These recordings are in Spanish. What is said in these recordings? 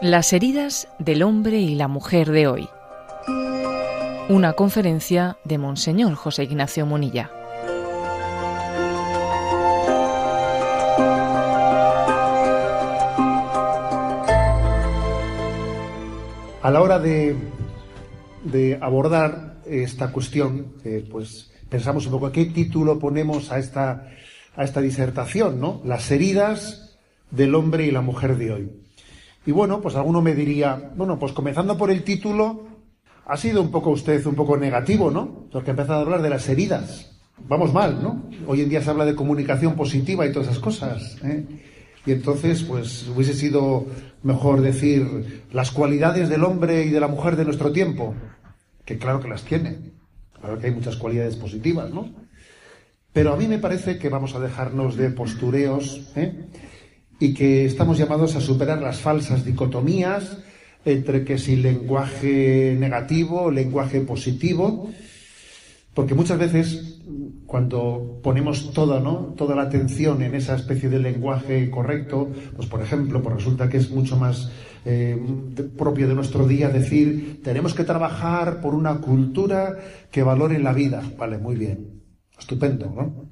Las heridas del hombre y la mujer de hoy. Una conferencia de Monseñor José Ignacio Munilla. A la hora de abordar esta cuestión, pues pensamos un poco qué título ponemos a esta disertación, ¿no? Las heridas del hombre y la mujer de hoy. Y bueno, pues alguno me diría, bueno, pues comenzando por el título, ha sido un poco usted un poco negativo, ¿no? Porque ha empezado a hablar de las heridas. Vamos mal, ¿no? Hoy en día se habla de comunicación positiva y todas esas cosas, ¿eh? Y entonces, pues hubiese sido mejor decir las cualidades del hombre y de la mujer de nuestro tiempo, que claro que las tiene, claro que hay muchas cualidades positivas, ¿no? Pero a mí me parece que vamos a dejarnos de postureos, ¿eh? Y que estamos llamados a superar las falsas dicotomías entre que si lenguaje negativo, lenguaje positivo, porque muchas veces cuando ponemos toda, ¿no?, toda la atención en esa especie de lenguaje correcto, pues por ejemplo, pues resulta que es mucho más propio de nuestro día decir tenemos que trabajar por una cultura que valore la vida. Vale, muy bien, estupendo, ¿no?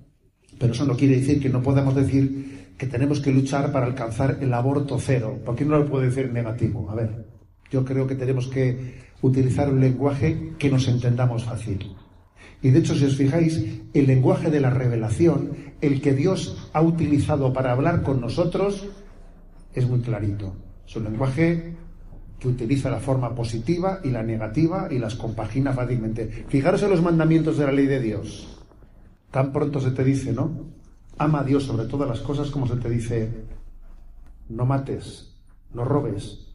Pero eso no quiere decir que no podamos decir que tenemos que luchar para alcanzar el aborto cero, porque no lo puedo decir negativo. A ver, yo creo que tenemos que utilizar un lenguaje que nos entendamos fácil. Y de hecho, si os fijáis, el lenguaje de la revelación, el que Dios ha utilizado para hablar con nosotros, es muy clarito. Es un lenguaje que utiliza la forma positiva y la negativa y las compagina fácilmente. Fijaros en los mandamientos de la ley de Dios. Tan pronto se te dice, ¿no?, ama a Dios sobre todas las cosas, como se te dice, no mates, no robes.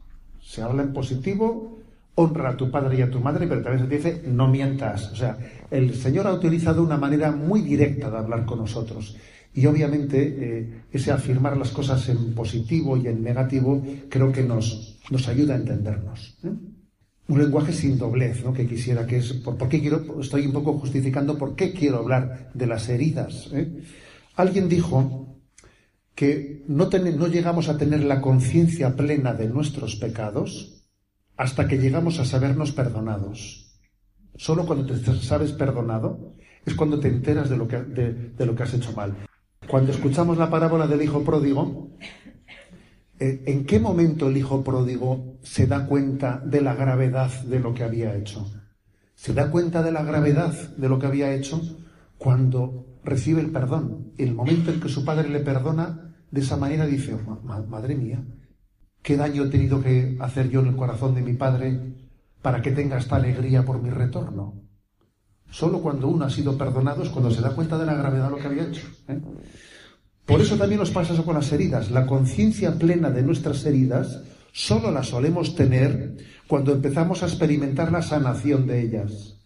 Se habla en positivo, honra a tu padre y a tu madre, pero también se te dice, no mientas. O sea, el Señor ha utilizado una manera muy directa de hablar con nosotros. Y obviamente, ese afirmar las cosas en positivo y en negativo, creo que nos ayuda a entendernos, ¿eh? Un lenguaje sin doblez, ¿no?, que quisiera que es... estoy un poco justificando por qué quiero hablar de las heridas, ¿eh? Alguien dijo que no llegamos a tener la conciencia plena de nuestros pecados hasta que llegamos a sabernos perdonados. Solo cuando te sabes perdonado es cuando te enteras de lo que has hecho mal. Cuando escuchamos la parábola del hijo pródigo... ¿En qué momento el hijo pródigo se da cuenta de la gravedad de lo que había hecho? Se da cuenta de la gravedad de lo que había hecho cuando recibe el perdón. El momento en que su padre le perdona, de esa manera dice, madre mía, ¿qué daño he tenido que hacer yo en el corazón de mi padre para que tenga esta alegría por mi retorno? Solo cuando uno ha sido perdonado es cuando se da cuenta de la gravedad de lo que había hecho, ¿eh? Por eso también nos pasa eso con las heridas. La conciencia plena de nuestras heridas solo la solemos tener cuando empezamos a experimentar la sanación de ellas.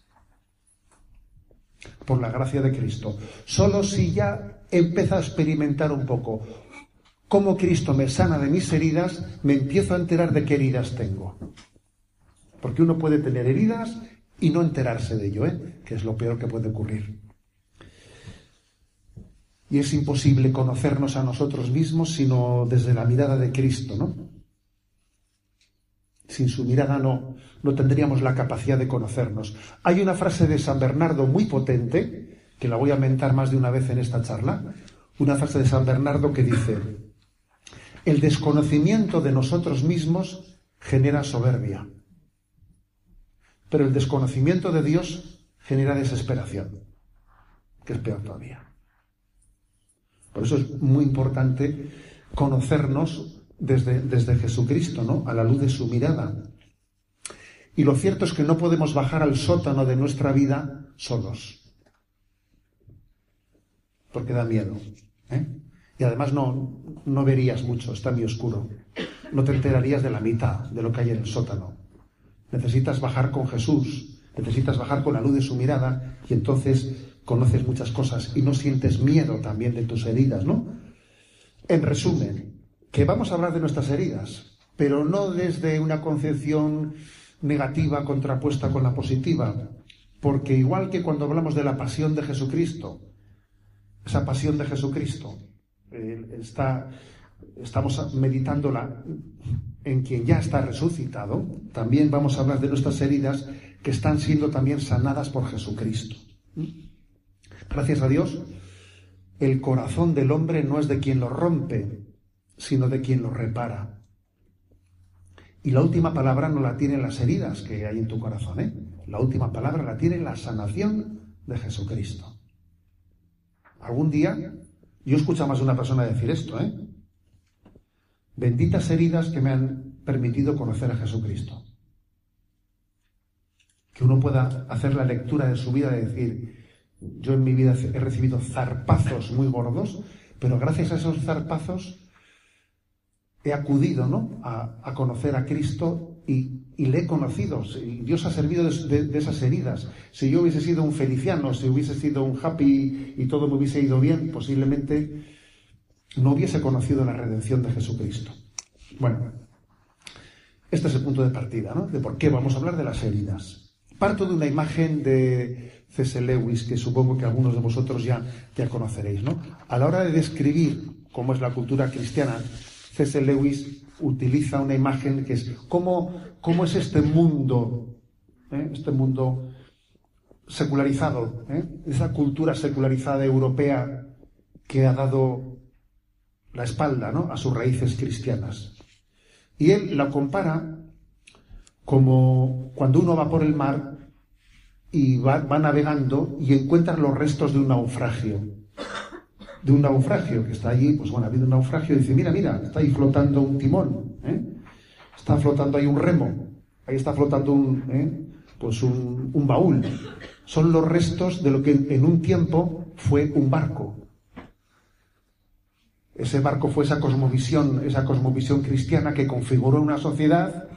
Por la gracia de Cristo. Solo si ya empieza a experimentar un poco cómo Cristo me sana de mis heridas, me empiezo a enterar de qué heridas tengo. Porque uno puede tener heridas y no enterarse de ello, ¿eh?, que es lo peor que puede ocurrir. Y es imposible conocernos a nosotros mismos sino desde la mirada de Cristo, ¿no? Sin su mirada no tendríamos la capacidad de conocernos. Hay una frase de San Bernardo muy potente, que la voy a mentar más de una vez en esta charla, una frase de San Bernardo que dice, el desconocimiento de nosotros mismos genera soberbia, pero el desconocimiento de Dios genera desesperación, que es peor todavía. Por eso es muy importante conocernos desde Jesucristo, ¿no?, a la luz de su mirada. Y lo cierto es que no podemos bajar al sótano de nuestra vida solos, porque da miedo, ¿eh? Y además no verías mucho, está muy oscuro. No te enterarías de la mitad de lo que hay en el sótano. Necesitas bajar con Jesús, necesitas bajar con la luz de su mirada, y entonces... conoces muchas cosas y no sientes miedo también de tus heridas, ¿no? En resumen, que vamos a hablar de nuestras heridas, pero no desde una concepción negativa contrapuesta con la positiva, porque igual que cuando hablamos de la pasión de Jesucristo, esa pasión de Jesucristo. Estamos meditándola en quien ya está resucitado. También vamos a hablar de nuestras heridas que están siendo también sanadas por Jesucristo. Gracias a Dios, el corazón del hombre no es de quien lo rompe, sino de quien lo repara. Y la última palabra no la tienen las heridas que hay en tu corazón, ¿eh? La última palabra la tiene la sanación de Jesucristo. Algún día, yo he escuchado más de una persona decir esto, ¿eh? Benditas heridas que me han permitido conocer a Jesucristo. Que uno pueda hacer la lectura de su vida y decir, yo en mi vida he recibido zarpazos muy gordos, pero gracias a esos zarpazos he acudido, ¿no?, a conocer a Cristo y le he conocido. Dios ha servido de esas heridas. Si yo hubiese sido un feliciano, si hubiese sido un happy y todo me hubiese ido bien, posiblemente no hubiese conocido la redención de Jesucristo. Bueno, este es el punto de partida, ¿no?, de por qué vamos a hablar de las heridas. Parto de una imagen de C.S. Lewis, que supongo que algunos de vosotros ya conoceréis, ¿no? A la hora de describir cómo es la cultura cristiana, C.S. Lewis utiliza una imagen que es cómo es este mundo secularizado, esa cultura secularizada europea que ha dado la espalda, ¿no?, a sus raíces cristianas. Y él la compara como cuando uno va por el mar y va navegando y encuentra los restos de un naufragio. De un naufragio que está allí, pues bueno, ha habido un naufragio, y dice, mira, está ahí flotando un timón, ¿eh? Está flotando ahí un remo, ahí está flotando un baúl. Son los restos de lo que en un tiempo fue un barco. Ese barco fue esa cosmovisión cristiana que configuró una sociedad,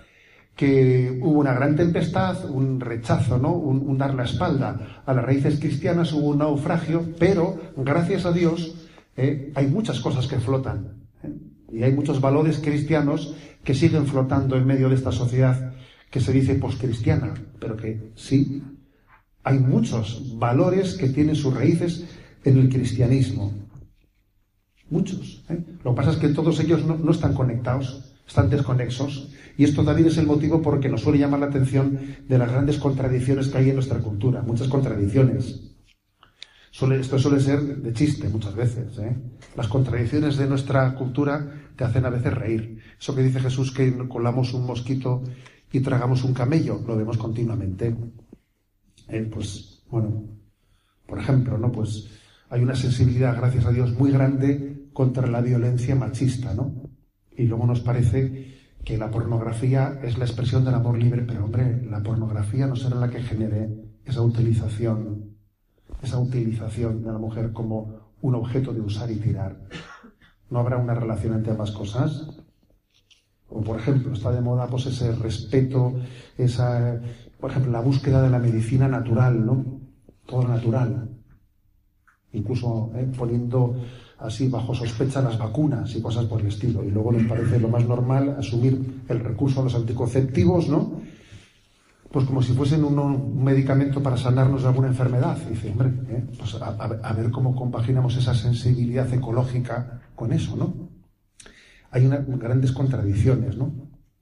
que hubo una gran tempestad, un rechazo, ¿no?, un dar la espalda a las raíces cristianas, hubo un naufragio, pero gracias a Dios hay muchas cosas que flotan, ¿eh?, y hay muchos valores cristianos que siguen flotando en medio de esta sociedad que se dice poscristiana, pero que sí, hay muchos valores que tienen sus raíces en el cristianismo, muchos, ¿eh? Lo que pasa es que todos ellos no están conectados, están desconexos, y esto también es el motivo por el que nos suele llamar la atención de las grandes contradicciones que hay en nuestra cultura, muchas contradicciones. Esto suele ser de chiste muchas veces, ¿eh? Las contradicciones de nuestra cultura te hacen a veces reír. Eso que dice Jesús, que colamos un mosquito y tragamos un camello, lo vemos continuamente. Pues bueno, por ejemplo, ¿no?, pues hay una sensibilidad, gracias a Dios, muy grande contra la violencia machista, ¿no? Y luego nos parece que la pornografía es la expresión del amor libre, pero hombre, la pornografía no será la que genere esa utilización de la mujer como un objeto de usar y tirar. ¿No habrá una relación entre ambas cosas? O por ejemplo, está de moda pues ese respeto, esa, por ejemplo, la búsqueda de la medicina natural, ¿no? Todo natural. Incluso poniendo así bajo sospecha las vacunas y cosas por el estilo. Y luego nos parece lo más normal asumir el recurso a los anticonceptivos, ¿no? Pues como si fuesen un medicamento para sanarnos de alguna enfermedad. Y dice, hombre, pues a ver cómo compaginamos esa sensibilidad ecológica con eso, ¿no? Hay grandes contradicciones, ¿no?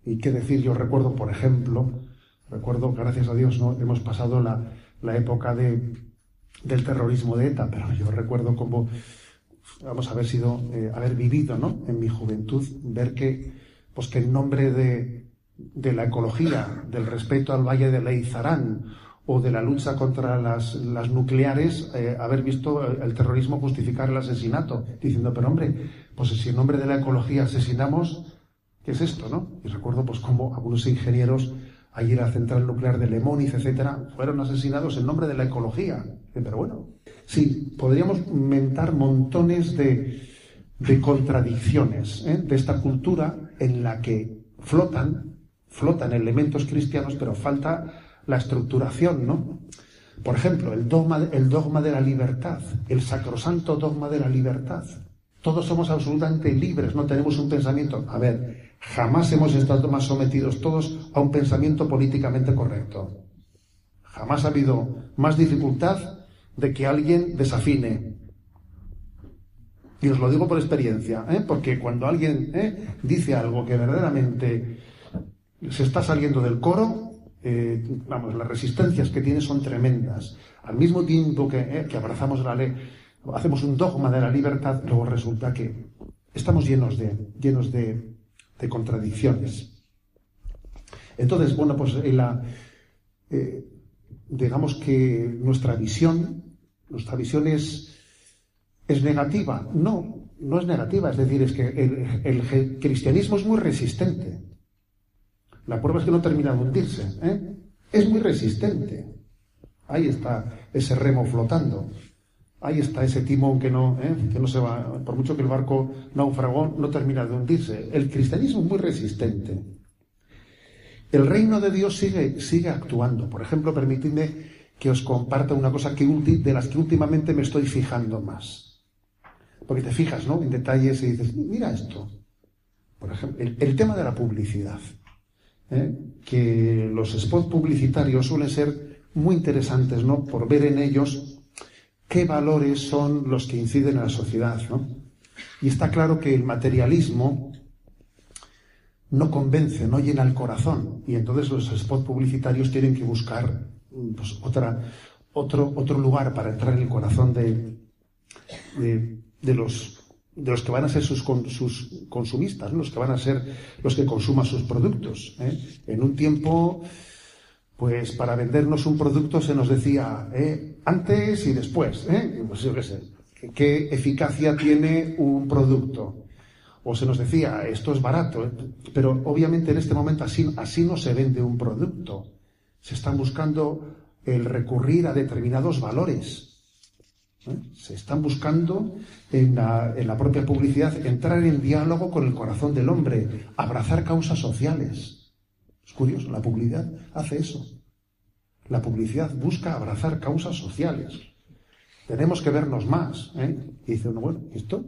Y qué decir, yo recuerdo, por ejemplo, gracias a Dios, ¿no?, hemos pasado la época del terrorismo de ETA, pero yo recuerdo como haber vivido, ¿no?, en mi juventud, ver que en nombre de la ecología, del respeto al Valle de Leizarán o de la lucha contra las nucleares, haber visto el terrorismo justificar el asesinato, diciendo, pero hombre, pues si en nombre de la ecología asesinamos, ¿qué es esto, no? Y recuerdo pues como algunos ingenieros allí en la central nuclear de Lemóniz, etcétera, fueron asesinados en nombre de la ecología. Pero bueno, sí, podríamos mentar montones de contradicciones, ¿eh?, de esta cultura en la que flotan elementos cristianos, pero falta la estructuración, ¿no? Por ejemplo, el dogma de la libertad, el sacrosanto dogma de la libertad. Todos somos absolutamente libres, no tenemos un pensamiento. A ver, jamás hemos estado más sometidos todos a un pensamiento políticamente correcto. Jamás ha habido más dificultad de que alguien desafine. Y os lo digo por experiencia, porque cuando alguien dice algo que verdaderamente se está saliendo del coro, vamos, las resistencias que tiene son tremendas. Al mismo tiempo que abrazamos la ley, hacemos un dogma de la libertad, luego resulta que estamos llenos de contradicciones. Entonces, bueno, pues digamos que nuestra visión es negativa. No, no es negativa. Es decir, es que el cristianismo es muy resistente. La prueba es que no termina de hundirse, Es muy resistente. Ahí está ese remo flotando. Ahí está ese timón que no se va. Por mucho que el barco naufragó, no termina de hundirse. El cristianismo es muy resistente. El reino de Dios sigue actuando. Por ejemplo, permitidme que os comparta una cosa de las que últimamente me estoy fijando más. Porque te fijas, ¿no?, en detalles y dices, mira esto. Por ejemplo, el tema de la publicidad. Que los spots publicitarios suelen ser muy interesantes, ¿no?, por ver en ellos qué valores son los que inciden en la sociedad, ¿no? Y está claro que el materialismo no convence, no llena el corazón, y entonces los spots publicitarios tienen que buscar, pues, otro lugar para entrar en el corazón de los que van a ser sus consumistas, ¿no?, los que van a ser los que consuman sus productos, En un tiempo, pues, para vendernos un producto se nos decía antes y después, pues, yo qué sé, qué eficacia tiene un producto. O se nos decía, esto es barato, pero obviamente en este momento así no se vende un producto. Se están buscando el recurrir a determinados valores. Se están buscando en la propia publicidad entrar en diálogo con el corazón del hombre, abrazar causas sociales. Es curioso, la publicidad hace eso. La publicidad busca abrazar causas sociales. Tenemos que vernos más, Y dice uno, bueno, ¿esto?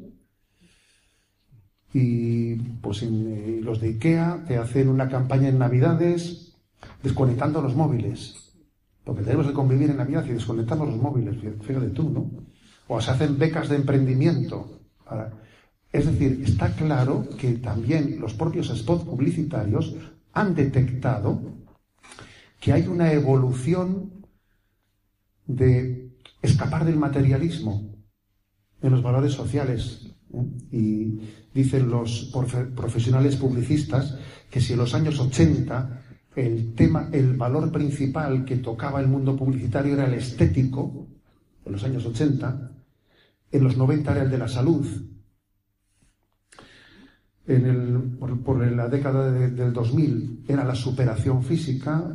Y pues los de IKEA te hacen una campaña en Navidades desconectando los móviles. Porque tenemos que convivir en Navidad y desconectamos los móviles, fíjate tú, ¿no? O se hacen becas de emprendimiento. Es decir, está claro que también los propios spots publicitarios han detectado que hay una evolución de escapar del materialismo en los valores sociales. Y dicen los profesionales publicistas que si en los años 80 el valor principal que tocaba el mundo publicitario era el estético, en los años 80, en los 90 era el de la salud, por la década del 2000 era la superación física,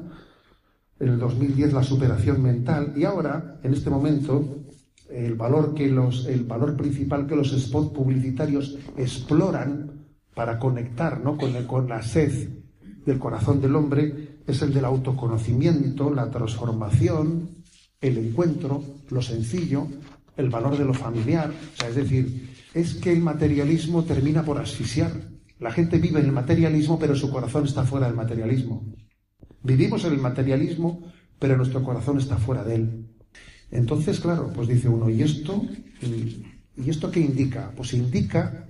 en el 2010 la superación mental, y ahora, en este momento, el valor principal que los spots publicitarios exploran para conectar, ¿no?, con la sed del corazón del hombre es el del autoconocimiento, la transformación, el encuentro, lo sencillo, el valor de lo familiar. O sea, es decir, es que el materialismo termina por asfixiar. La gente vive en el materialismo, pero su corazón está fuera del materialismo. Vivimos en el materialismo, pero nuestro corazón está fuera de él. Entonces, claro, pues dice uno, ¿y esto qué indica? Pues indica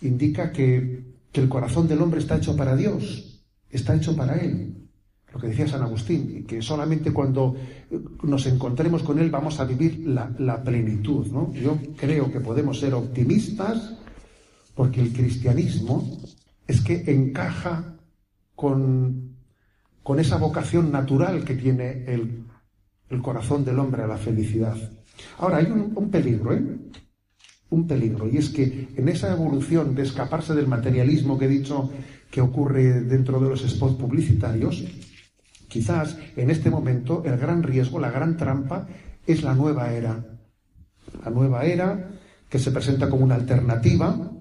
que el corazón del hombre está hecho para Dios, está hecho para Él. Lo que decía San Agustín, que solamente cuando nos encontremos con Él vamos a vivir la plenitud, ¿no? Yo creo que podemos ser optimistas porque el cristianismo es que encaja con esa vocación natural que tiene el corazón del hombre a la felicidad. Ahora, hay un peligro, Un peligro, y es que en esa evolución de escaparse del materialismo que he dicho que ocurre dentro de los spots publicitarios, quizás en este momento el gran riesgo, la gran trampa, es la nueva era. La nueva era que se presenta como una alternativa,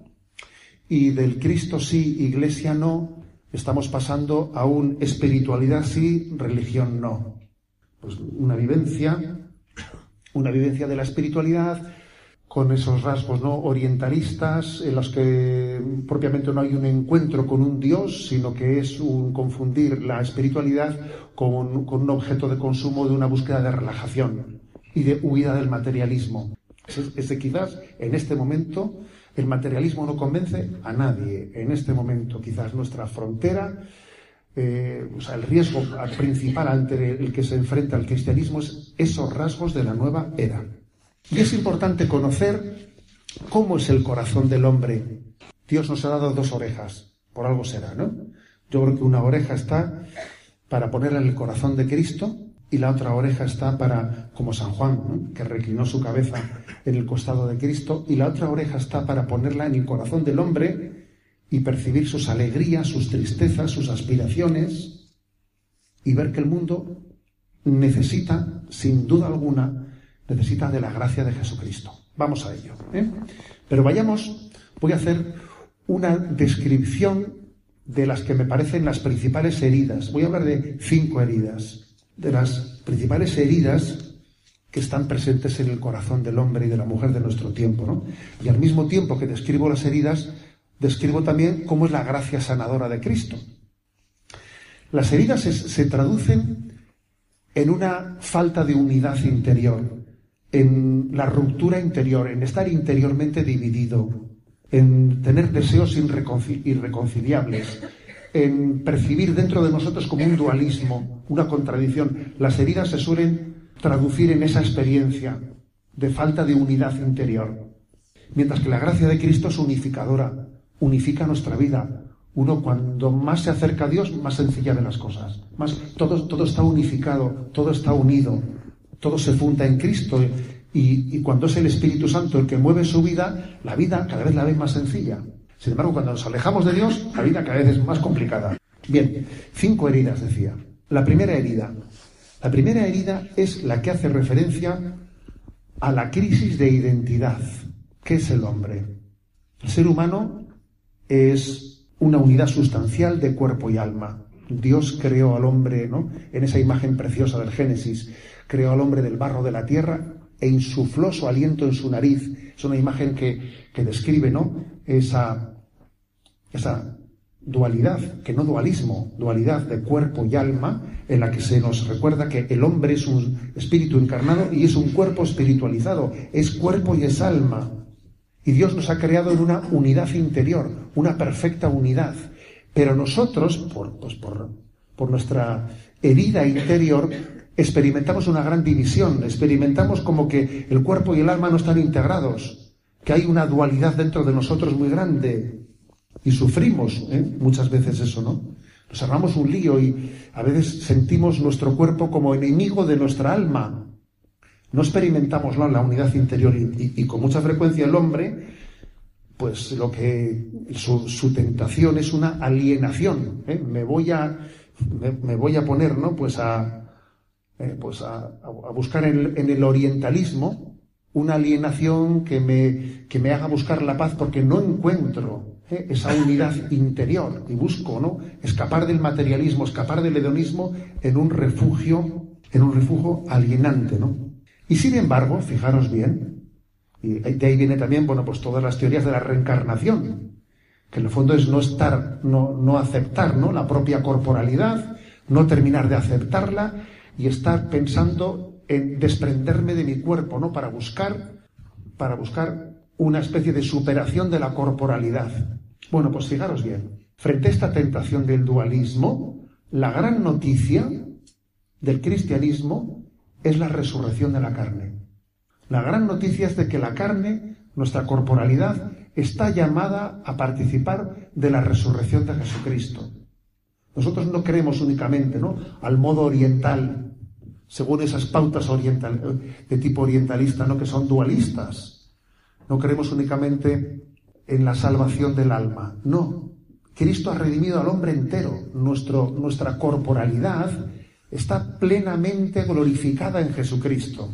y del Cristo sí, Iglesia no, estamos pasando a un espiritualidad sí, religión no. Pues una vivencia de la espiritualidad con esos rasgos, ¿no?, orientalistas, en los que propiamente no hay un encuentro con un Dios, sino que es un confundir la espiritualidad con un objeto de consumo, de una búsqueda de relajación y de huida del materialismo. Es que quizás en este momento el materialismo no convence a nadie. En este momento quizás nuestra frontera, o sea, el riesgo principal ante el que se enfrenta el cristianismo es esos rasgos de la nueva era. Y es importante conocer cómo es el corazón del hombre. Dios nos ha dado dos orejas, por algo será, ¿no? Yo creo que una oreja está para ponerla en el corazón de Cristo y la otra oreja está para, como San Juan, ¿no?, que reclinó su cabeza en el costado de Cristo, y la otra oreja está para ponerla en el corazón del hombre y percibir sus alegrías, sus tristezas, sus aspiraciones, y ver que el mundo necesita, sin duda alguna, necesita de la gracia de Jesucristo. Vamos a ello, ¿eh? Pero vayamos, voy a hacer una descripción de las que me parecen las principales heridas. Voy a hablar de 5 heridas. De las principales heridas que están presentes en el corazón del hombre y de la mujer de nuestro tiempo, ¿no? Y al mismo tiempo que describo las heridas, describo también cómo es la gracia sanadora de Cristo. Las heridas se traducen en una falta de unidad interior, en la ruptura interior, en estar interiormente dividido, en tener deseos irreconciliables, en percibir dentro de nosotros como un dualismo, una contradicción. Las heridas se suelen traducir en esa experiencia de falta de unidad interior. Mientras que la gracia de Cristo es unificadora, unifica nuestra vida. Uno, cuando más se acerca a Dios, más sencilla de las cosas. Todo está unificado, todo está unido, todo se funda en Cristo. Y cuando es el Espíritu Santo el que mueve su vida, la vida cada vez la ve más sencilla. Sin embargo, cuando nos alejamos de Dios, la vida cada vez es más complicada. Bien, 5 heridas, decía. La primera herida es la que hace referencia a la crisis de identidad. ¿Qué es el hombre? El ser humano es una unidad sustancial de cuerpo y alma. Dios creó al hombre, ¿no?, en esa imagen preciosa del Génesis, creó al hombre del barro de la tierra e insufló su aliento en su nariz. Es una imagen que describe, ¿no?, esa dualidad, que no dualismo, dualidad de cuerpo y alma, en la que se nos recuerda que el hombre es un espíritu encarnado y es un cuerpo espiritualizado, es cuerpo y es alma. Y Dios nos ha creado en una unidad interior, una perfecta unidad. Pero nosotros, por nuestra herida interior, experimentamos una gran división, experimentamos como que el cuerpo y el alma no están integrados, que hay una dualidad dentro de nosotros muy grande, y sufrimos, ¿eh?, muchas veces eso, ¿no? Nos armamos un lío y a veces sentimos nuestro cuerpo como enemigo de nuestra alma. No experimentamos, ¿no?, la unidad interior y con mucha frecuencia el hombre, pues lo que su tentación es una alienación, ¿eh? Me voy a poner, ¿no?, pues a buscar en el orientalismo una alienación que me haga buscar la paz, porque no encuentro, ¿eh?, esa unidad interior y busco, ¿no?, escapar del materialismo, escapar del hedonismo en un refugio alienante, ¿no? Y sin embargo, fijaros bien, y de ahí viene también, bueno, pues todas las teorías de la reencarnación, que en el fondo es no aceptar, ¿no?, la propia corporalidad, no terminar de aceptarla y estar pensando en desprenderme de mi cuerpo, ¿no?, para buscar una especie de superación de la corporalidad. Bueno, pues fijaros bien, frente a esta tentación del dualismo, la gran noticia del cristianismo es la resurrección de la carne. La gran noticia es de que la carne, nuestra corporalidad, está llamada a participar de la resurrección de Jesucristo. Nosotros no creemos únicamente, ¿no?, al modo oriental, según esas pautas de tipo orientalista, ¿no?, que son dualistas. No creemos únicamente en la salvación del alma. No. Cristo ha redimido al hombre entero. Nuestra corporalidad está plenamente glorificada en Jesucristo.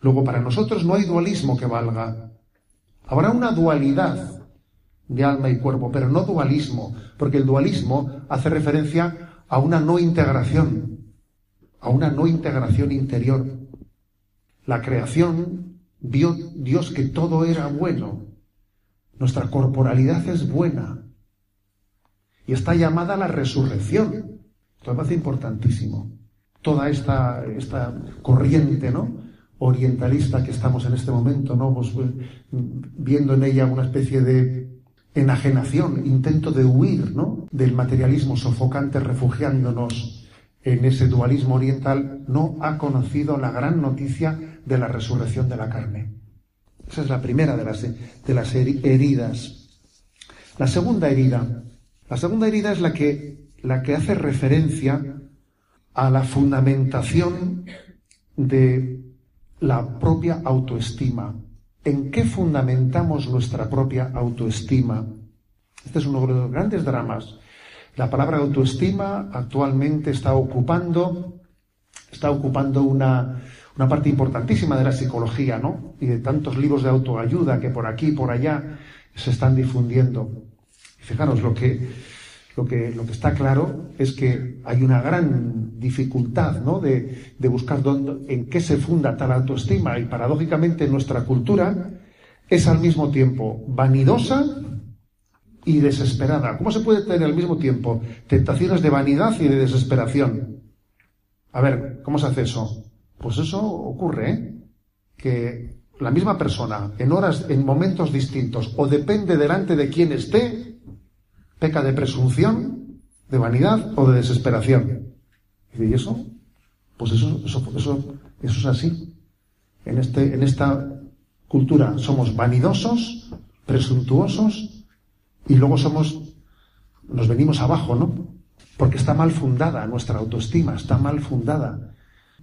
Luego, para nosotros no hay dualismo que valga. Habrá una dualidad de alma y cuerpo, pero no dualismo, porque el dualismo hace referencia a una no integración, a una no integración interior. La creación vio Dios que todo era bueno. Nuestra corporalidad es buena. Y está llamada a la resurrección. Esto me parece importantísimo. Toda esta corriente, ¿no?, orientalista que estamos en este momento, ¿no? Pues, viendo en ella una especie de enajenación, intento de huir, ¿no?, del materialismo sofocante, refugiándonos en ese dualismo oriental, no ha conocido la gran noticia de la resurrección de la carne. Esa es la primera de las heridas. La segunda herida es la que hace referencia a la fundamentación de la propia autoestima. ¿En qué fundamentamos nuestra propia autoestima? Este es uno de los grandes dramas. La palabra autoestima actualmente está ocupando una parte importantísima de la psicología, ¿no? Y de tantos libros de autoayuda que por aquí y por allá se están difundiendo. Y fijaros, lo que está claro es que hay una gran dificultad, ¿no?, de buscar en qué se funda tal autoestima, y paradójicamente nuestra cultura es al mismo tiempo vanidosa y desesperada. ¿Cómo se puede tener al mismo tiempo tentaciones de vanidad y de desesperación? A ver, ¿cómo se hace eso? Pues eso ocurre, ¿eh?, que la misma persona en momentos distintos, o depende delante de quién esté, peca de presunción, de vanidad o de desesperación. ¿Y eso? Pues eso es así. En esta cultura somos vanidosos, presuntuosos, y luego nos venimos abajo, ¿no? Porque está mal fundada nuestra autoestima, está mal fundada.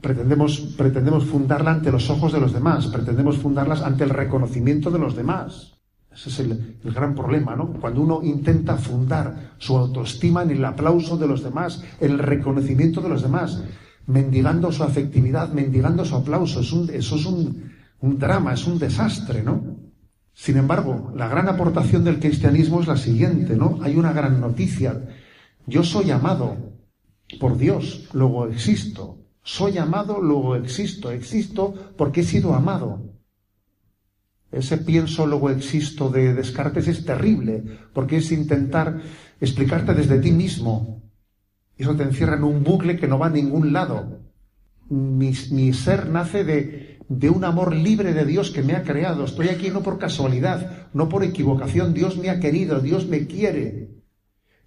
Pretendemos fundarla ante los ojos de los demás, pretendemos fundarlas ante el reconocimiento de los demás. Ese es el gran problema, ¿no? Cuando uno intenta fundar su autoestima en el aplauso de los demás, en el reconocimiento de los demás, mendigando su afectividad, mendigando su aplauso, eso es un drama, es un desastre, ¿no? Sin embargo, la gran aportación del cristianismo es la siguiente, ¿no? Hay una gran noticia. Yo soy amado por Dios, luego existo. Soy amado, luego existo. Existo porque he sido amado. Ese pienso, luego existo de Descartes es terrible, porque es intentar explicarte desde ti mismo. Eso te encierra en un bucle que no va a ningún lado. Mi ser nace de un amor libre de Dios que me ha creado. Estoy aquí no por casualidad, no por equivocación. Dios me ha querido, Dios me quiere.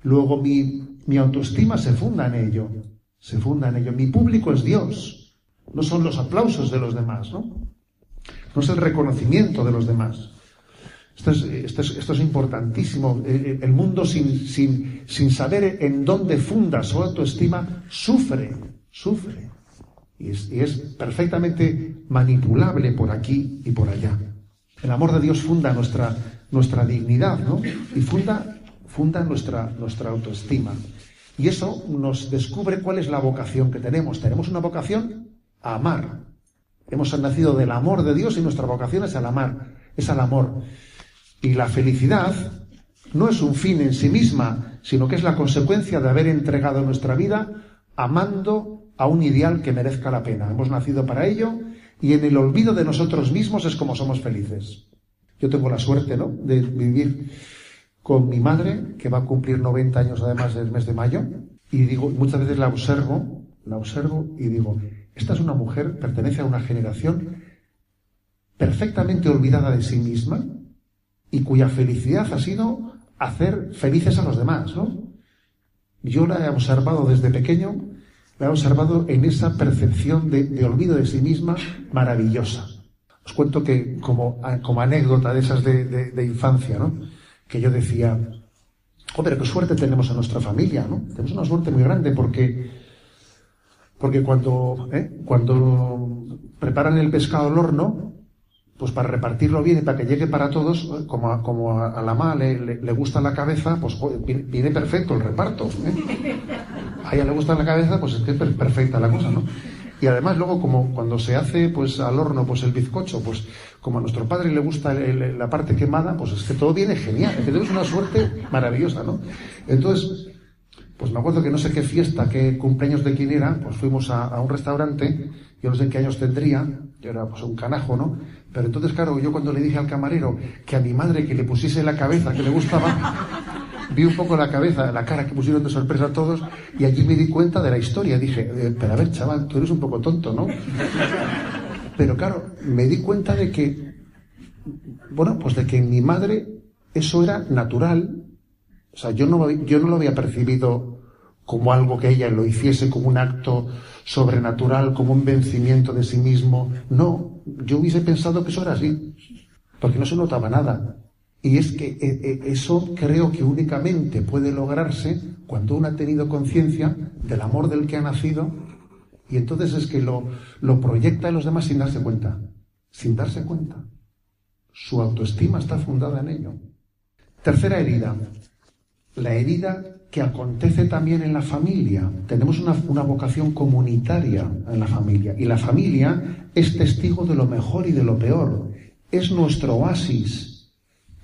Luego mi autoestima se funda en ello. Mi público es Dios, no son los aplausos de los demás, ¿no? No es el reconocimiento de los demás. Esto es importantísimo. El mundo sin saber en dónde funda su autoestima sufre. Y es perfectamente manipulable por aquí y por allá. El amor de Dios funda nuestra dignidad, ¿no? Y funda nuestra autoestima. Y eso nos descubre cuál es la vocación que tenemos. Tenemos una vocación a amar. Hemos nacido del amor de Dios y nuestra vocación es al amar, es al amor. Y la felicidad no es un fin en sí misma, sino que es la consecuencia de haber entregado nuestra vida amando a un ideal que merezca la pena. Hemos nacido para ello, y en el olvido de nosotros mismos es como somos felices. Yo tengo la suerte, ¿no?, de vivir con mi madre, que va a cumplir 90 años además del mes de mayo, y digo, muchas veces la observo y digo, esta es una mujer, pertenece a una generación perfectamente olvidada de sí misma y cuya felicidad ha sido hacer felices a los demás, ¿no? Yo la he observado desde pequeño, la he observado en esa percepción de olvido de sí misma maravillosa. Os cuento que como anécdota de esas de infancia, ¿no?, que yo decía, oh, pero qué suerte tenemos en nuestra familia, ¿no? Tenemos una suerte muy grande porque cuando preparan el pescado al horno, pues para repartirlo bien y para que llegue para todos, como a la mamá le gusta la cabeza, pues viene perfecto el reparto, ¿eh? A ella le gusta la cabeza, pues es que es perfecta la cosa, ¿no? Y además luego, como cuando se hace pues al horno pues el bizcocho, pues como a nuestro padre le gusta la parte quemada, pues es que todo viene genial, es que tenemos una suerte maravillosa, ¿no? Entonces, pues me acuerdo que no sé qué fiesta, qué cumpleaños de quién era, pues fuimos a un restaurante, yo no sé qué años tendría, yo era pues un canajo, ¿no? Pero entonces, claro, yo cuando le dije al camarero que a mi madre que le pusiese la cabeza, que le gustaba, vi un poco la cabeza, la cara que pusieron de sorpresa a todos, y allí me di cuenta de la historia. Dije, pero a ver, chaval, tú eres un poco tonto, ¿no? Pero claro, me di cuenta de que, bueno, pues de que en mi madre eso era natural. O sea, yo no lo había percibido como algo que ella lo hiciese, como un acto sobrenatural, como un vencimiento de sí mismo. No, yo hubiese pensado que eso era así, porque no se notaba nada. Y es que eso creo que únicamente puede lograrse cuando uno ha tenido conciencia del amor del que ha nacido, y entonces es que lo proyecta en los demás sin darse cuenta. Sin darse cuenta. Su autoestima está fundada en ello. Tercera herida. La herida que acontece también en la familia. Tenemos una vocación comunitaria en la familia. Y la familia es testigo de lo mejor y de lo peor. Es nuestro oasis.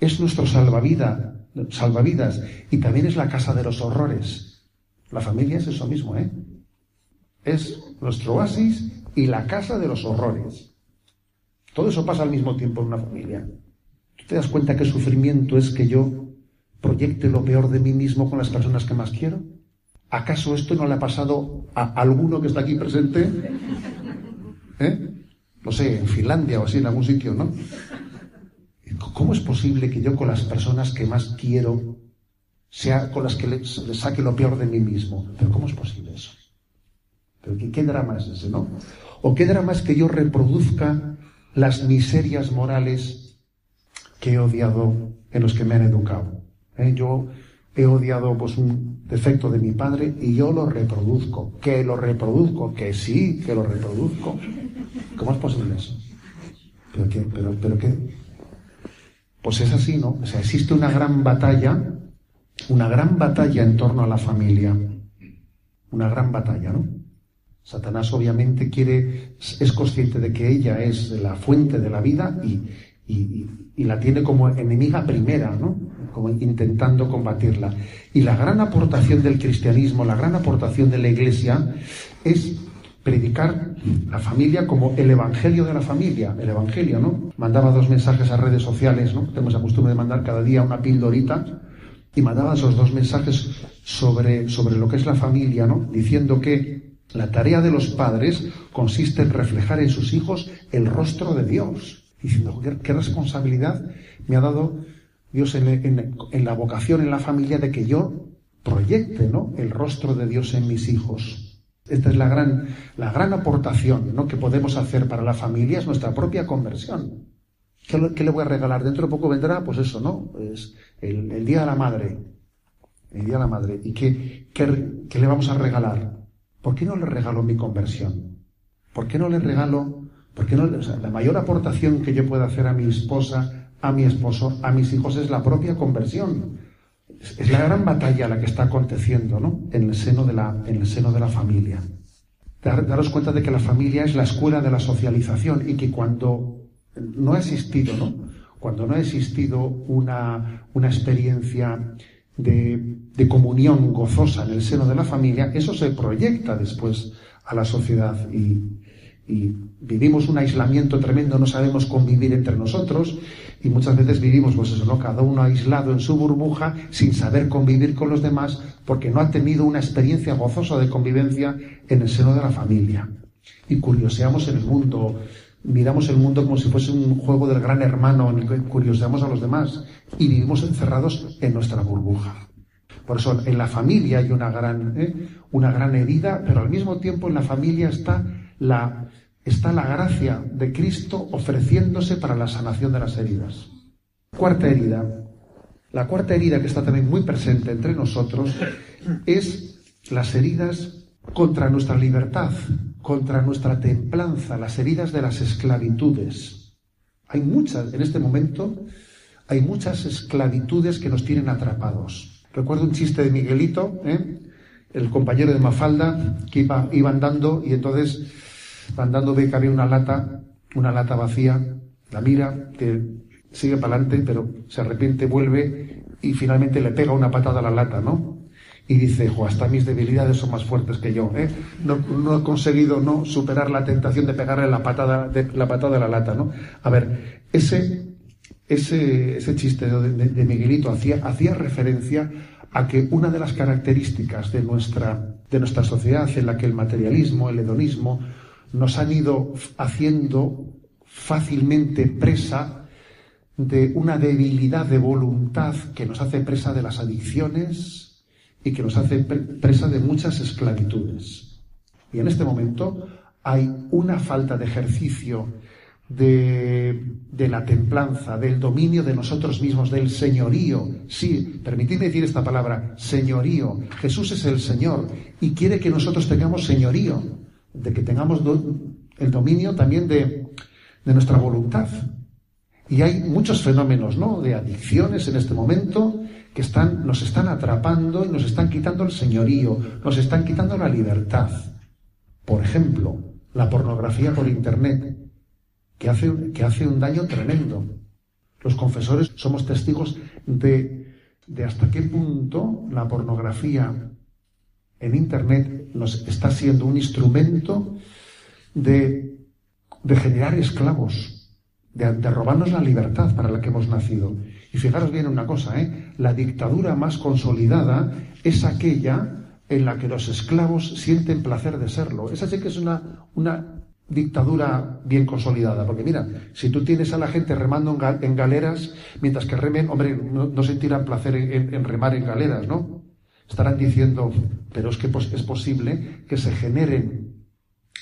Es nuestro salvavidas. Y también es la casa de los horrores. La familia es eso mismo, ¿eh? Es nuestro oasis y la casa de los horrores. Todo eso pasa al mismo tiempo en una familia. ¿Tú te das cuenta qué sufrimiento es que yo proyecte lo peor de mí mismo con las personas que más quiero? ¿Acaso esto no le ha pasado a alguno que está aquí presente? No sé, en Finlandia o así, en algún sitio, ¿no? ¿Cómo es posible que yo con las personas que más quiero sea con las que le saque lo peor de mí mismo? ¿Pero cómo es posible eso? ¿Pero qué drama es ese, no? ¿O qué drama es que yo reproduzca las miserias morales que he odiado en los que me han educado? Yo he odiado pues un defecto de mi padre y yo lo reproduzco. ¿Cómo es posible eso? ¿Pero qué? Pues es así, ¿no? O sea, existe una gran batalla en torno a la familia. Una gran batalla, ¿no? Satanás obviamente es consciente de que ella es la fuente de la vida y la tiene como enemiga primera, ¿no? Como intentando combatirla. Y la gran aportación del cristianismo, la gran aportación de la Iglesia, es predicar la familia como el evangelio de la familia. El evangelio, ¿no? Mandaba 2 mensajes a redes sociales, ¿no? Tenemos la costumbre de mandar cada día una pildorita, y mandaba esos 2 mensajes sobre lo que es la familia, ¿no? Diciendo que la tarea de los padres consiste en reflejar en sus hijos el rostro de Dios. Diciendo, ¿qué responsabilidad me ha dado Dios en la vocación, en la familia, de que yo proyecte, ¿no?, el rostro de Dios en mis hijos? Esta es la gran aportación, ¿no?, que podemos hacer para la familia, es nuestra propia conversión. ¿Qué le voy a regalar? Dentro de poco vendrá, pues eso, ¿no? Es el Día de la Madre. El Día de la Madre. ¿Y qué le vamos a regalar? ¿Por qué no le regalo mi conversión? ¿Por qué no le regalo...? Porque no, o sea, la mayor aportación que yo pueda hacer a mi esposa, a mi esposo, a mis hijos es la propia conversión. Es la gran batalla la que está aconteciendo, ¿no?, en el seno de la familia. Daros cuenta de que la familia es la escuela de la socialización y que cuando no ha existido una experiencia de comunión gozosa en el seno de la familia, eso se proyecta después a la sociedad y vivimos un aislamiento tremendo, no sabemos convivir entre nosotros y muchas veces vivimos, pues eso, ¿no?, cada uno aislado en su burbuja sin saber convivir con los demás porque no ha tenido una experiencia gozosa de convivencia en el seno de la familia. Y curioseamos el mundo, miramos el mundo como si fuese un juego del gran hermano en el que curioseamos a los demás y vivimos encerrados en nuestra burbuja. Por eso en la familia hay una gran herida, pero al mismo tiempo en la familia está la gracia de Cristo ofreciéndose para la sanación de las heridas. Cuarta herida. La cuarta herida, que está también muy presente entre nosotros, es las heridas contra nuestra libertad, contra nuestra templanza, las heridas de las esclavitudes. Hay muchas, en este momento, hay muchas esclavitudes que nos tienen atrapados. Recuerdo un chiste de Miguelito, el compañero de Mafalda, que iba andando y entonces... andando ve que había una lata vacía, la mira, que sigue para adelante, pero se arrepiente, vuelve y finalmente le pega una patada a la lata, ¿no? Y dice, hasta mis debilidades son más fuertes que yo, ¿eh? No he conseguido no superar la tentación de pegarle la patada a la lata, ¿no? A ver, ese chiste de Miguelito hacía referencia a que una de las características de nuestra sociedad en la que el materialismo, el hedonismo, nos han ido haciendo fácilmente presa de una debilidad de voluntad que nos hace presa de las adicciones y que nos hace presa de muchas esclavitudes. Y en este momento hay una falta de ejercicio de la templanza, del dominio de nosotros mismos, del señorío. Sí, permitidme decir esta palabra, señorío. Jesús es el Señor y quiere que nosotros tengamos señorío, de que tengamos el dominio también de nuestra voluntad. Y hay muchos fenómenos, ¿no?, de adicciones en este momento que nos están atrapando y nos están quitando el señorío, nos están quitando la libertad. Por ejemplo, la pornografía por Internet, que hace un daño tremendo. Los confesores somos testigos de hasta qué punto la pornografía en Internet nos está siendo un instrumento de generar esclavos, de robarnos la libertad para la que hemos nacido. Y fijaros bien una cosa, la dictadura más consolidada es aquella en la que los esclavos sienten placer de serlo. Esa sí que es una dictadura bien consolidada, porque mira, si tú tienes a la gente remando en galeras, mientras que remen, hombre, no sentirán placer en remar en galeras, ¿no? Estarán diciendo, pero es que es posible que se generen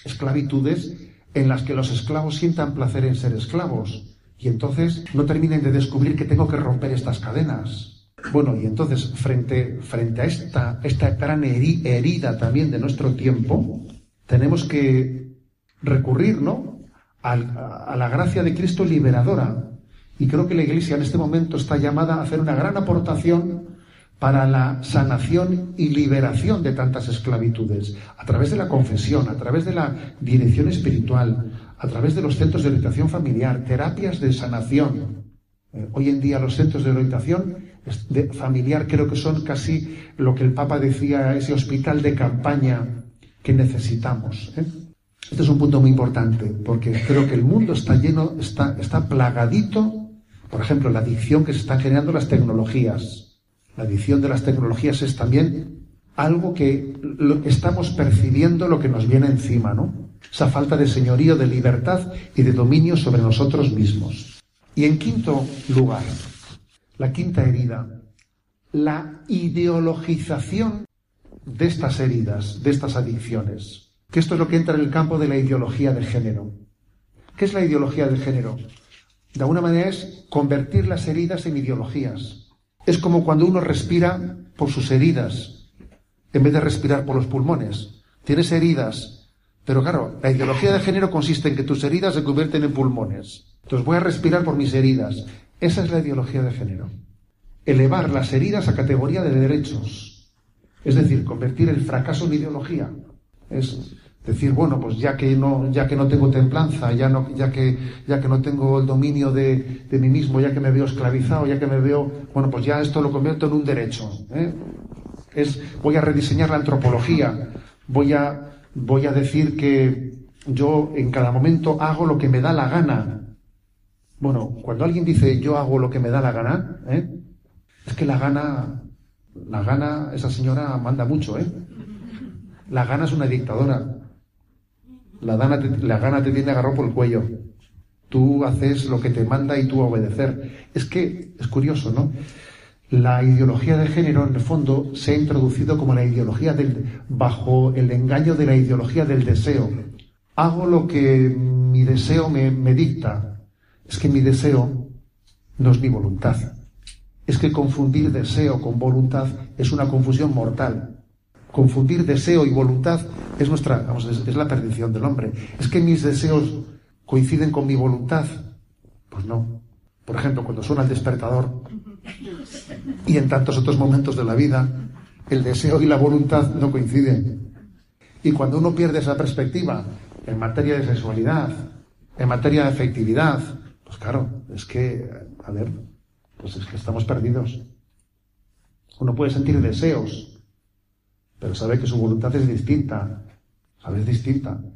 esclavitudes en las que los esclavos sientan placer en ser esclavos, y entonces no terminen de descubrir que tengo que romper estas cadenas. Bueno, y entonces, frente a esta gran herida también de nuestro tiempo, tenemos que recurrir, ¿no?, a la gracia de Cristo liberadora. Y creo que la Iglesia en este momento está llamada a hacer una gran aportación para la sanación y liberación de tantas esclavitudes, a través de la confesión, a través de la dirección espiritual, a través de los centros de orientación familiar, terapias de sanación. Hoy en día los centros de orientación familiar creo que son casi lo que el Papa decía, ese hospital de campaña que necesitamos, Este es un punto muy importante, porque creo que el mundo está lleno, está plagadito, por ejemplo, la adicción que se están generando las tecnologías. La adicción de las tecnologías es también algo que estamos percibiendo lo que nos viene encima, ¿no? Esa falta de señorío, de libertad y de dominio sobre nosotros mismos. Y en quinto lugar, la quinta herida, la ideologización de estas heridas, de estas adicciones. Que esto es lo que entra en el campo de la ideología de género. ¿Qué es la ideología de género? De alguna manera es convertir las heridas en ideologías. Es como cuando uno respira por sus heridas, en vez de respirar por los pulmones. Tienes heridas, pero claro, la ideología de género consiste en que tus heridas se convierten en pulmones. Entonces voy a respirar por mis heridas. Esa es la ideología de género. Elevar las heridas a categoría de derechos. Es decir, convertir el fracaso en ideología. Es decir, bueno, pues ya que no tengo templanza, ya que no tengo el dominio de mí mismo, ya que me veo esclavizado, bueno, pues ya esto lo convierto en un derecho, voy a rediseñar la antropología, voy a decir que yo en cada momento hago lo que me da la gana. Bueno, cuando alguien dice yo hago lo que me da la gana, es que la gana, esa señora manda mucho, La gana es una dictadora. La gana te tiene agarrado por el cuello. Tú haces lo que te manda y tú a obedecer. Es que es curioso, ¿no? La ideología de género, en el fondo, se ha introducido como la ideología bajo el engaño de la ideología del deseo. Hago lo que mi deseo me dicta. Es que mi deseo no es mi voluntad. Es que confundir deseo con voluntad es una confusión mortal. Confundir deseo y voluntad es es la perdición del hombre. ¿Es que mis deseos coinciden con mi voluntad? Pues no. Por ejemplo, cuando suena el despertador y en tantos otros momentos de la vida, el deseo y la voluntad no coinciden. Y cuando uno pierde esa perspectiva en materia de sexualidad, en materia de afectividad, pues claro, es que estamos perdidos. Uno puede sentir deseos, pero sabe que su voluntad es distinta,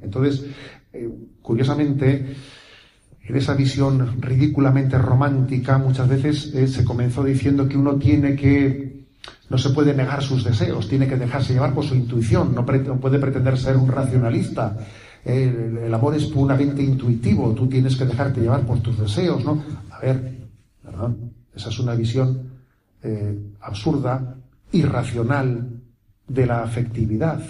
Entonces, curiosamente, en esa visión ridículamente romántica, muchas veces se comenzó diciendo que uno no se puede negar sus deseos, tiene que dejarse llevar por su intuición, no puede pretender ser un racionalista, el amor es puramente intuitivo, tú tienes que dejarte llevar por tus deseos, ¿no? A ver, ¿verdad? Esa es una visión absurda, irracional de la afectividad,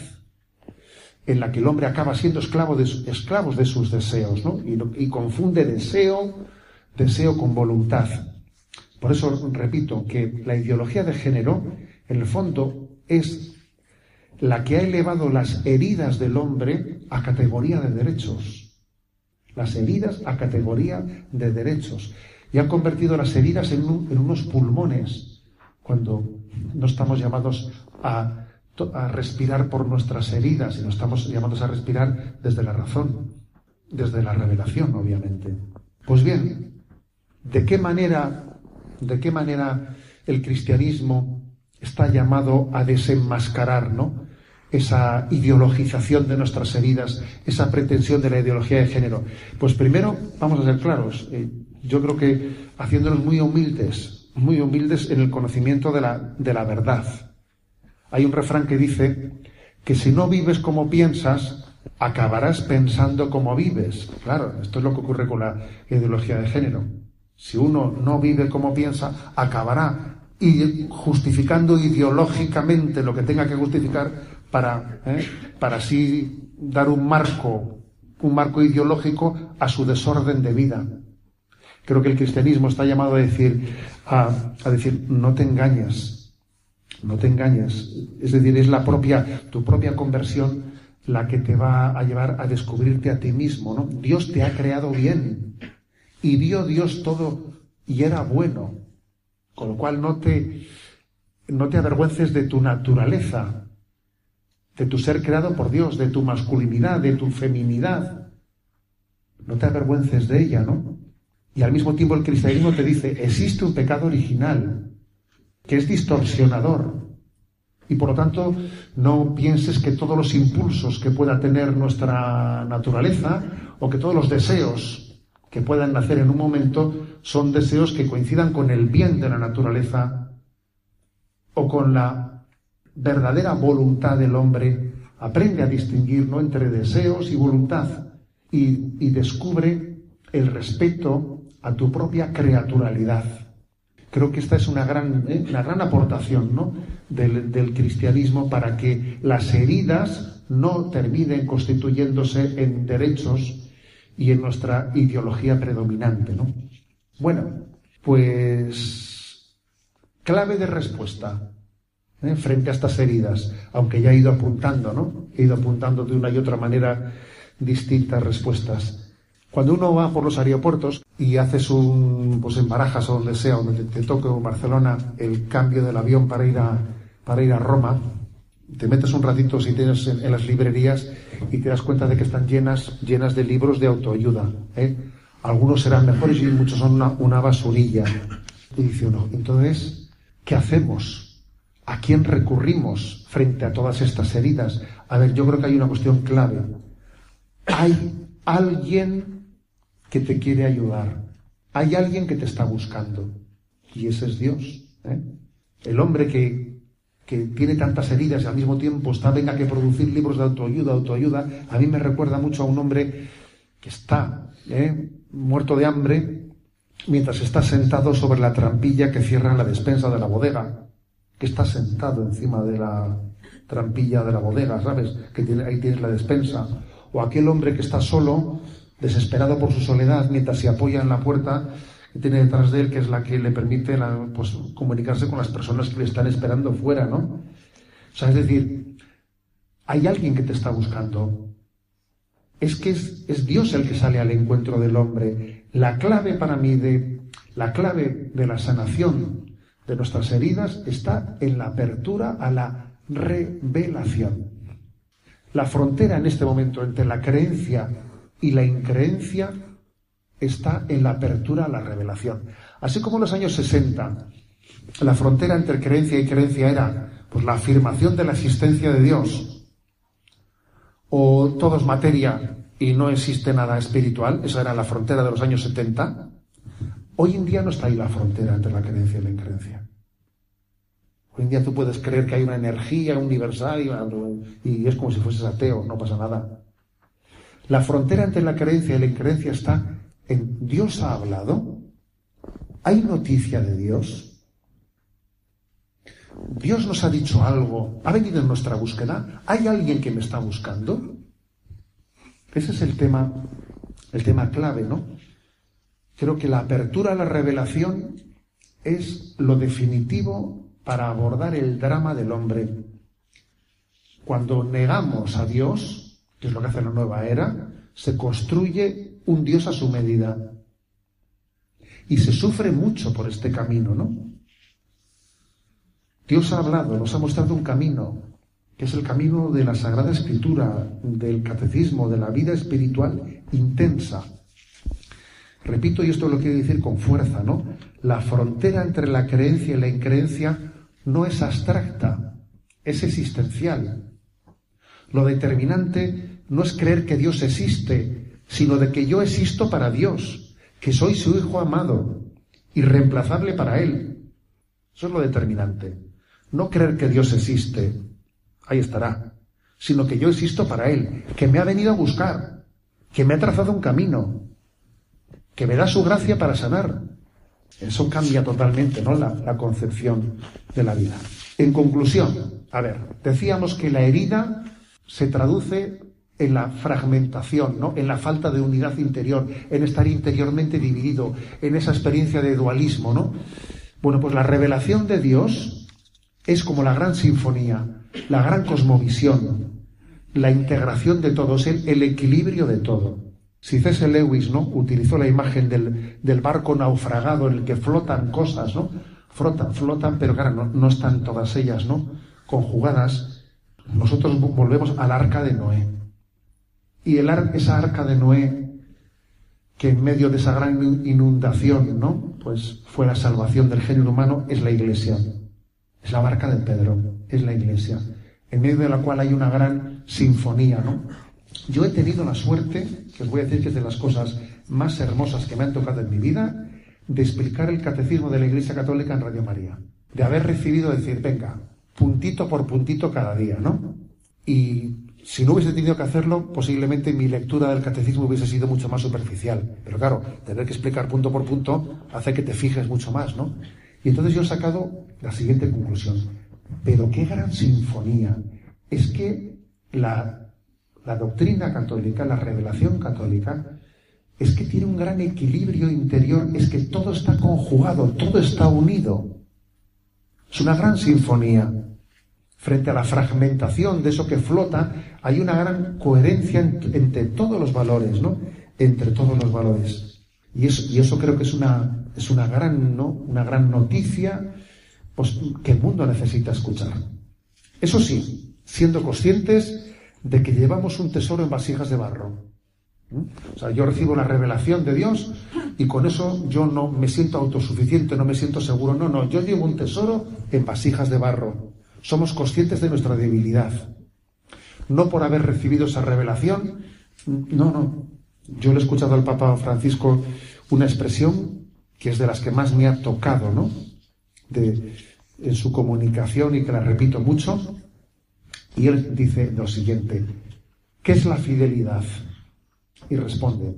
en la que el hombre acaba siendo esclavo de sus deseos, ¿no? Y confunde deseo con voluntad. Por eso repito que la ideología de género, en el fondo, es la que ha elevado las heridas del hombre a categoría de derechos. Las heridas a categoría de derechos. Y han convertido las heridas en unos pulmones, cuando no estamos llamados a respirar por nuestras heridas, sino estamos llamados a respirar desde la razón, desde la revelación, obviamente. Pues bien, ¿de qué manera el cristianismo está llamado a desenmascarar, ¿no?, esa ideologización de nuestras heridas, esa pretensión de la ideología de género? Pues primero, vamos a ser claros, yo creo que haciéndonos muy humildes en el conocimiento de la verdad. Hay un refrán que dice que si no vives como piensas, acabarás pensando como vives. Claro, esto es lo que ocurre con la ideología de género. Si uno no vive como piensa, acabará y justificando ideológicamente lo que tenga que justificar para así dar un marco ideológico a su desorden de vida. Creo que el cristianismo está llamado a decir no te engañes, es decir, es tu propia conversión la que te va a llevar a descubrirte a ti mismo, ¿no? Dios te ha creado bien y vio Dios todo y era bueno. Con lo cual no te avergüences de tu naturaleza, de tu ser creado por Dios, de tu masculinidad, de tu feminidad. No te avergüences de ella, ¿no? Y al mismo tiempo el cristianismo te dice, existe un pecado original, que es distorsionador. Y por lo tanto, no pienses que todos los impulsos que pueda tener nuestra naturaleza, o que todos los deseos que puedan nacer en un momento, son deseos que coincidan con el bien de la naturaleza o con la verdadera voluntad del hombre. Aprende a distinguir, ¿no?, entre deseos y voluntad y descubre el respeto a tu propia creaturalidad. Creo que esta es una gran aportación, ¿no?, del cristianismo para que las heridas no terminen constituyéndose en derechos y en nuestra ideología predominante, ¿no? Bueno, pues clave de respuesta frente a estas heridas, aunque ya he ido apuntando, ¿no? He ido apuntando de una y otra manera distintas respuestas. Cuando uno va por los aeropuertos y haces en Barajas o donde sea, donde te toque, o en Barcelona, el cambio del avión para ir a Roma, te metes un ratito si tienes en las librerías y te das cuenta de que están llenas de libros de autoayuda, ¿eh? Algunos serán mejores y muchos son una basurilla. Y dice uno, entonces, ¿qué hacemos? ¿A quién recurrimos frente a todas estas heridas? A ver, yo creo que hay una cuestión clave. Hay alguien que te quiere ayudar. Hay alguien que te está buscando. Y ese es Dios, ¿eh? El hombre que tiene tantas heridas y al mismo tiempo venga que producir libros de autoayuda, a mí me recuerda mucho a un hombre que está muerto de hambre, mientras está sentado sobre la trampilla que cierra la despensa de la bodega, que está sentado encima de la trampilla de la bodega, ¿sabes? Que ahí tienes la despensa. O aquel hombre que está solo, desesperado por su soledad, mientras se apoya en la puerta que tiene detrás de él, que es la que le permite comunicarse con las personas que le están esperando fuera, ¿no? O sea, es decir, hay alguien que te está buscando. Es que es Dios el que sale al encuentro del hombre. La clave para mí, la clave de la sanación de nuestras heridas está en la apertura a la revelación. La frontera en este momento entre la creencia y la increencia está en la apertura a la revelación. Así como en los años 60, la frontera entre creencia y creencia era pues la afirmación de la existencia de Dios, o todo es materia y no existe nada espiritual. Esa era la frontera de los años 70. Hoy en día no está ahí la frontera entre la creencia y la increencia. Hoy en día tú puedes creer que hay una energía universal y es como si fueses ateo, no pasa nada. La frontera entre la creencia y la increencia está en Dios ha hablado. ¿Hay noticia de Dios? ¿Dios nos ha dicho algo? ¿Ha venido en nuestra búsqueda? ¿Hay alguien que me está buscando? Ese es el tema clave, ¿no? Creo que la apertura a la revelación es lo definitivo para abordar el drama del hombre. Cuando negamos a Dios, que es lo que hace la nueva era, se construye un Dios a su medida. Y se sufre mucho por este camino, ¿no? Dios ha hablado, nos ha mostrado un camino, que es el camino de la Sagrada Escritura, del catecismo, de la vida espiritual intensa. Repito, y esto lo quiero decir con fuerza, ¿no? La frontera entre la creencia y la increencia no es abstracta, es existencial. Lo determinante no es creer que Dios existe, sino de que yo existo para Dios, que soy su Hijo amado, irreemplazable para Él. Eso es lo determinante. No creer que Dios existe, ahí estará, sino que yo existo para Él, que me ha venido a buscar, que me ha trazado un camino, que me da su gracia para sanar. Eso cambia totalmente, ¿no?, la concepción de la vida. En conclusión, a ver, decíamos que la herida se traduce en la fragmentación, ¿no?, en la falta de unidad interior, en estar interiormente dividido, en esa experiencia de dualismo, ¿no? Bueno, pues la revelación de Dios es como la gran sinfonía, la gran cosmovisión, la integración de todos, el equilibrio de todo. Si C.S. Lewis, ¿no?, utilizó la imagen del barco naufragado en el que flotan cosas, ¿no?, flotan, pero claro, no están todas ellas, ¿no?, conjugadas. Nosotros volvemos al arca de Noé. Y esa arca de Noé, que en medio de esa gran inundación, ¿no?, pues fue la salvación del género humano, es la Iglesia. Es la barca de Pedro, es la Iglesia, en medio de la cual hay una gran sinfonía, ¿no? Yo he tenido la suerte, que os voy a decir que es de las cosas más hermosas que me han tocado en mi vida, de explicar el catecismo de la Iglesia Católica en Radio María. De haber recibido decir, venga, puntito por puntito cada día, ¿no? Y si no hubiese tenido que hacerlo, posiblemente mi lectura del catecismo hubiese sido mucho más superficial. Pero claro, tener que explicar punto por punto hace que te fijes mucho más, ¿no? Y entonces yo he sacado la siguiente conclusión. Pero qué gran sinfonía. Es que la doctrina católica, la revelación católica, es que tiene un gran equilibrio interior, es que todo está conjugado, todo está unido. Es una gran sinfonía. Frente a la fragmentación de eso que flota, hay una gran coherencia entre todos los valores, ¿no? Entre todos los valores. Y eso creo que es una gran, ¿no?, una gran noticia, pues, que el mundo necesita escuchar. Eso sí, siendo conscientes de que llevamos un tesoro en vasijas de barro. O sea, yo recibo la revelación de Dios y con eso yo no me siento autosuficiente, no me siento seguro. No, yo llevo un tesoro en vasijas de barro. Somos conscientes de nuestra debilidad. No por haber recibido esa revelación. No. Yo le he escuchado al Papa Francisco una expresión que es de las que más me ha tocado, ¿no?, en su comunicación, y que la repito mucho. Y él dice lo siguiente: ¿qué es la fidelidad? Y responde: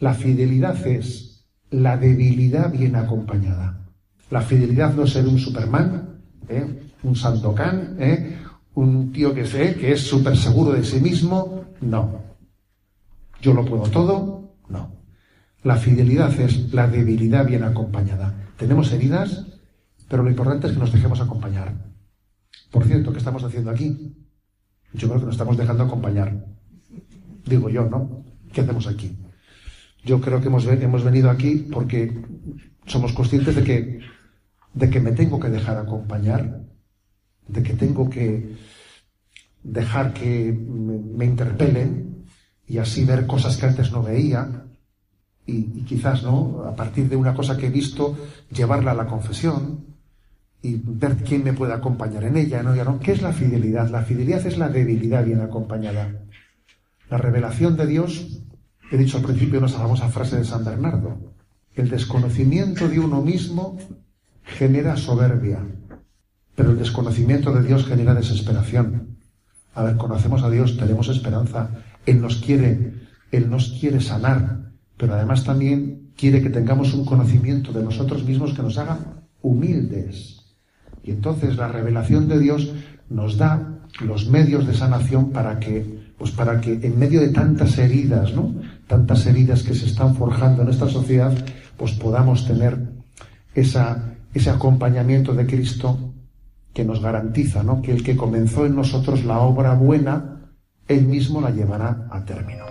la fidelidad es la debilidad bien acompañada. La fidelidad no es ser un Superman, un Sandokan, un tío que es súper seguro de sí mismo. No. Yo lo puedo todo. No. La fidelidad es la debilidad bien acompañada. Tenemos heridas, pero lo importante es que nos dejemos acompañar. Por cierto, ¿qué estamos haciendo aquí? Yo creo que nos estamos dejando acompañar. Digo yo, ¿no? ¿Qué hacemos aquí? Yo creo que hemos venido aquí porque somos conscientes de que me tengo que dejar acompañar, de que tengo que dejar que me interpelen y así ver cosas que antes no veía y quizás, ¿no?, a partir de una cosa que he visto, llevarla a la confesión y ver quién me puede acompañar en ella, ¿no? ¿Qué es la fidelidad? La fidelidad es la debilidad bien acompañada. La revelación de Dios, he dicho al principio una famosa frase de San Bernardo: el desconocimiento de uno mismo genera soberbia, pero el desconocimiento de Dios genera desesperación. A ver, conocemos a Dios, tenemos esperanza, Él nos quiere sanar, pero además también quiere que tengamos un conocimiento de nosotros mismos que nos haga humildes. Y entonces la revelación de Dios nos da los medios de sanación para que en medio de tantas heridas, ¿no?, tantas heridas que se están forjando en esta sociedad, pues podamos tener ese acompañamiento de Cristo que nos garantiza, ¿no?, que el que comenzó en nosotros la obra buena, él mismo la llevará a término.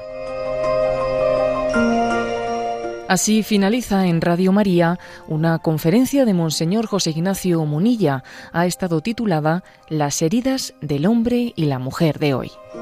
Así finaliza en Radio María una conferencia de Monseñor José Ignacio Munilla. Ha estado titulada Las heridas del hombre y la mujer de hoy.